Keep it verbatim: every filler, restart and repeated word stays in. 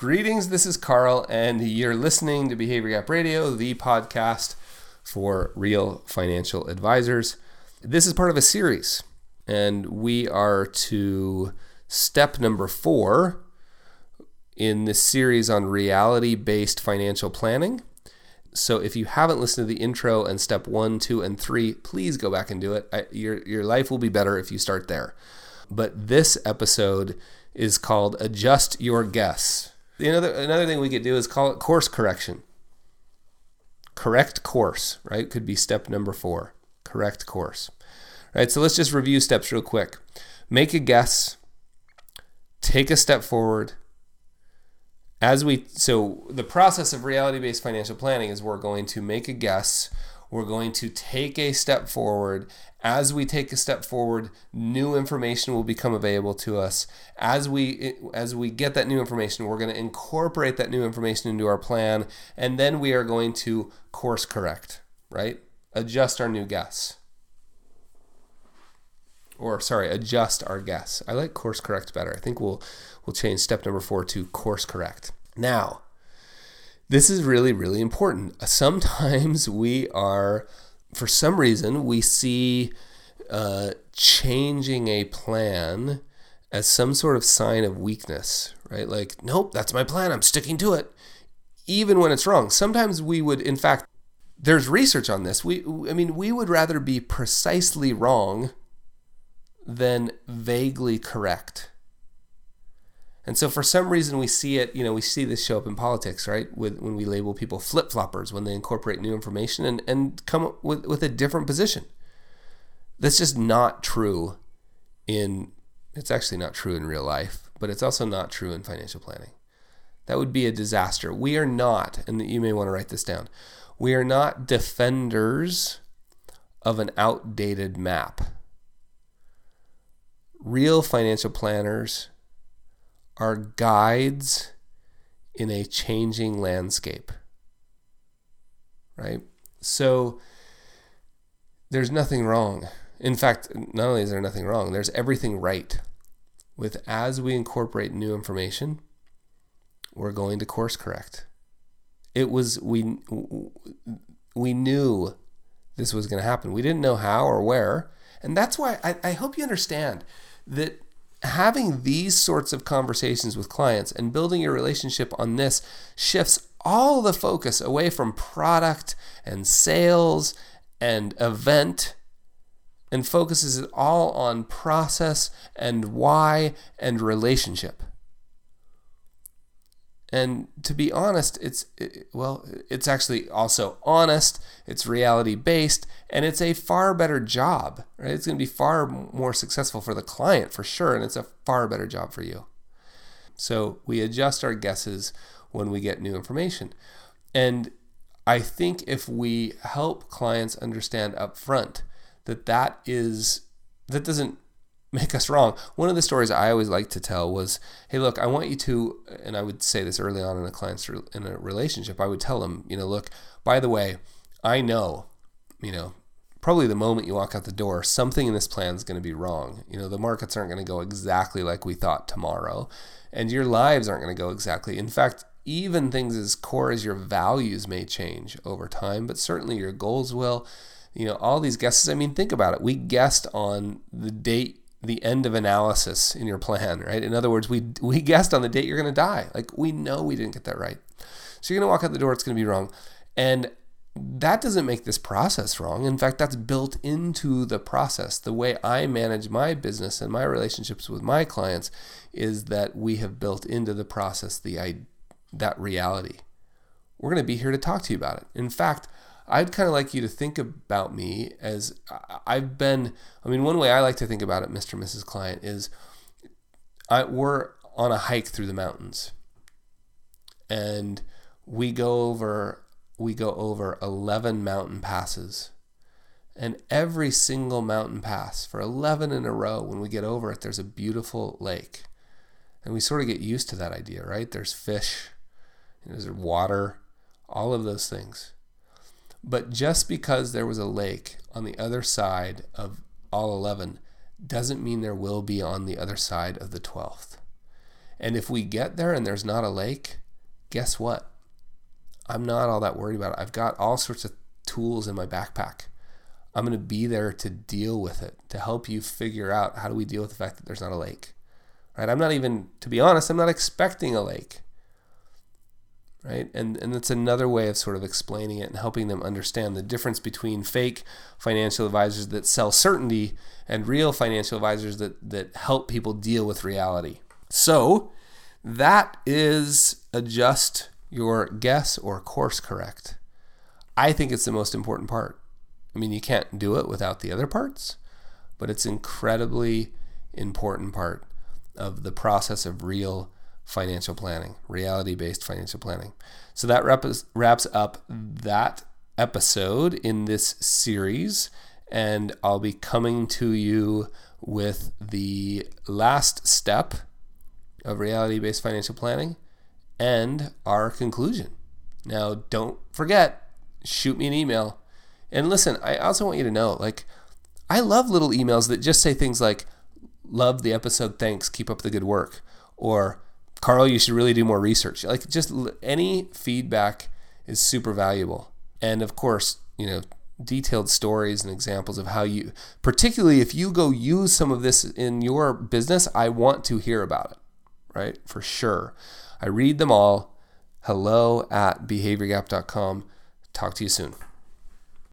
Greetings, this is Carl, and you're listening to Behavior Gap Radio, the podcast for real financial advisors. This is part of a series, and we are to step number four in this series on reality-based financial planning. So if you haven't listened to the intro and step one, two, and three, please go back and do it. I, your, your life will be better if you start there. But this episode is called Adjust Your Guess. Another another thing we could do is call it course correction. Correct course, right? Could be step number four. Correct course. All right, so let's just review steps real quick. Make a guess. Take a step forward. As we so the process of reality-based financial planning is we're going to make a guess. We're going to take a step forward. As we take a step forward, new information will become available to us. As we as we get that new information, we're going to incorporate that new information into our plan, and then we are going to course correct, right? Adjust our new guess. Or sorry, adjust our guess. I like course correct better. I think we'll we'll change step number four to course correct. Now, this is really, really important. Sometimes we are, for some reason, we see uh, changing a plan as some sort of sign of weakness, right? Like, nope, that's my plan. I'm sticking to it, even when it's wrong. Sometimes we would, in fact, there's research on this. We, I mean, we would rather be precisely wrong than vaguely correct. And so for some reason we see it, you know, we see this show up in politics, right? With when we label people flip-floppers, when they incorporate new information and, and come up with, with a different position. That's just not true in, it's actually not true in real life, but it's also not true in financial planning. That would be a disaster. We are not, and you may want to write this down, we are not defenders of an outdated map. Real financial planners are guides in a changing landscape, right? So there's nothing wrong. In fact, not only is there nothing wrong, there's everything right. With as we incorporate new information, we're going to course correct. It was, we, we knew this was going to happen. We didn't know how or where. And that's why I, I hope you understand that having these sorts of conversations with clients and building your relationship on this shifts all the focus away from product and sales and event and focuses it all on process and why and relationship. And to be honest, it's, it, well, it's actually also honest, it's reality-based, and it's a far better job, right? It's going to be far more successful for the client for sure, and it's a far better job for you. So we adjust our guesses when we get new information. And I think if we help clients understand up front that that is, that doesn't make us wrong. One of the stories I always like to tell was, hey, look, I want you to, and I would say this early on in a client's re- in a relationship, I would tell them, you know, look, by the way, I know, you know, probably the moment you walk out the door, something in this plan is going to be wrong. You know, the markets aren't going to go exactly like we thought tomorrow, and your lives aren't going to go exactly. In fact, even things as core as your values may change over time, but certainly your goals will. You know, all these guesses, I mean, think about it. We guessed on the date, the end of analysis in your plan, right? In other words, we we guessed on the date you're going to die. Like, we know we didn't get that right. So you're going to walk out the door, it's going to be wrong. And that doesn't make this process wrong. In fact, that's built into the process. The way I manage my business and my relationships with my clients is that we have built into the process the that reality. We're going to be here to talk to you about it. In fact, I'd kind of like you to think about me as I've been, I mean, one way I like to think about it, Mister and Missus Client, is I, we're on a hike through the mountains. And we go over, we go over eleven mountain passes. And every single mountain pass, for eleven in a row, when we get over it, there's a beautiful lake. And we sort of get used to that idea, right? There's fish, there's water, all of those things. But just because there was a lake on the other side of all eleven doesn't mean there will be on the other side of the twelfth. And if we get there and there's not a lake, guess what? I'm not all that worried about it. I've got all sorts of tools in my backpack. I'm going to be there to deal with it, to help you figure out how do we deal with the fact that there's not a lake. Right? I'm not even, to be honest, I'm not expecting a lake. Right? And and that's another way of sort of explaining it and helping them understand the difference between fake financial advisors that sell certainty and real financial advisors that, that help people deal with reality. So that is adjust your guess or course correct. I think it's the most important part. I mean, you can't do it without the other parts, but it's an incredibly important part of the process of real financial planning, reality-based financial planning. So that wraps up that episode in this series, and I'll be coming to you with the last step of reality-based financial planning and our conclusion. Now, don't forget, shoot me an email. And listen, I also want you to know, like, I love little emails that just say things like, love the episode, thanks, keep up the good work. Or, Carl, you should really do more research. Like, just any feedback is super valuable. And of course, you know, detailed stories and examples of how you, particularly if you go use some of this in your business, I want to hear about it, right? For sure. I read them all. Hello at behavior gap dot com. Talk to you soon.